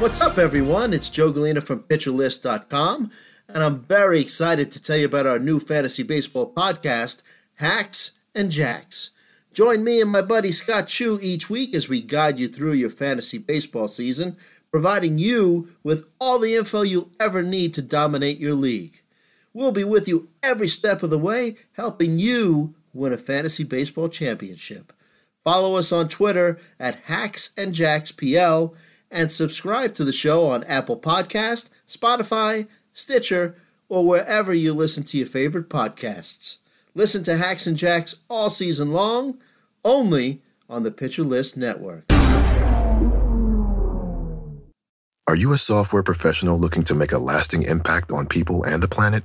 What's up, everyone? It's Joe Galina from PitcherList.com, and I'm very excited to tell you about our new fantasy baseball podcast, Hacks and Jacks. Join me and my buddy Scott Chu each week as we guide you through your fantasy baseball season, providing you with all the info you'll ever need to dominate your league. We'll be with you every step of the way, helping you win a fantasy baseball championship. Follow us on Twitter at @HacksandJacksPL. And subscribe to the show on Apple Podcasts, Spotify, Stitcher, or wherever you listen to your favorite podcasts. Listen to Hacks and Jacks all season long, only on the Pitcher List Network. Are you a software professional looking to make a lasting impact on people and the planet?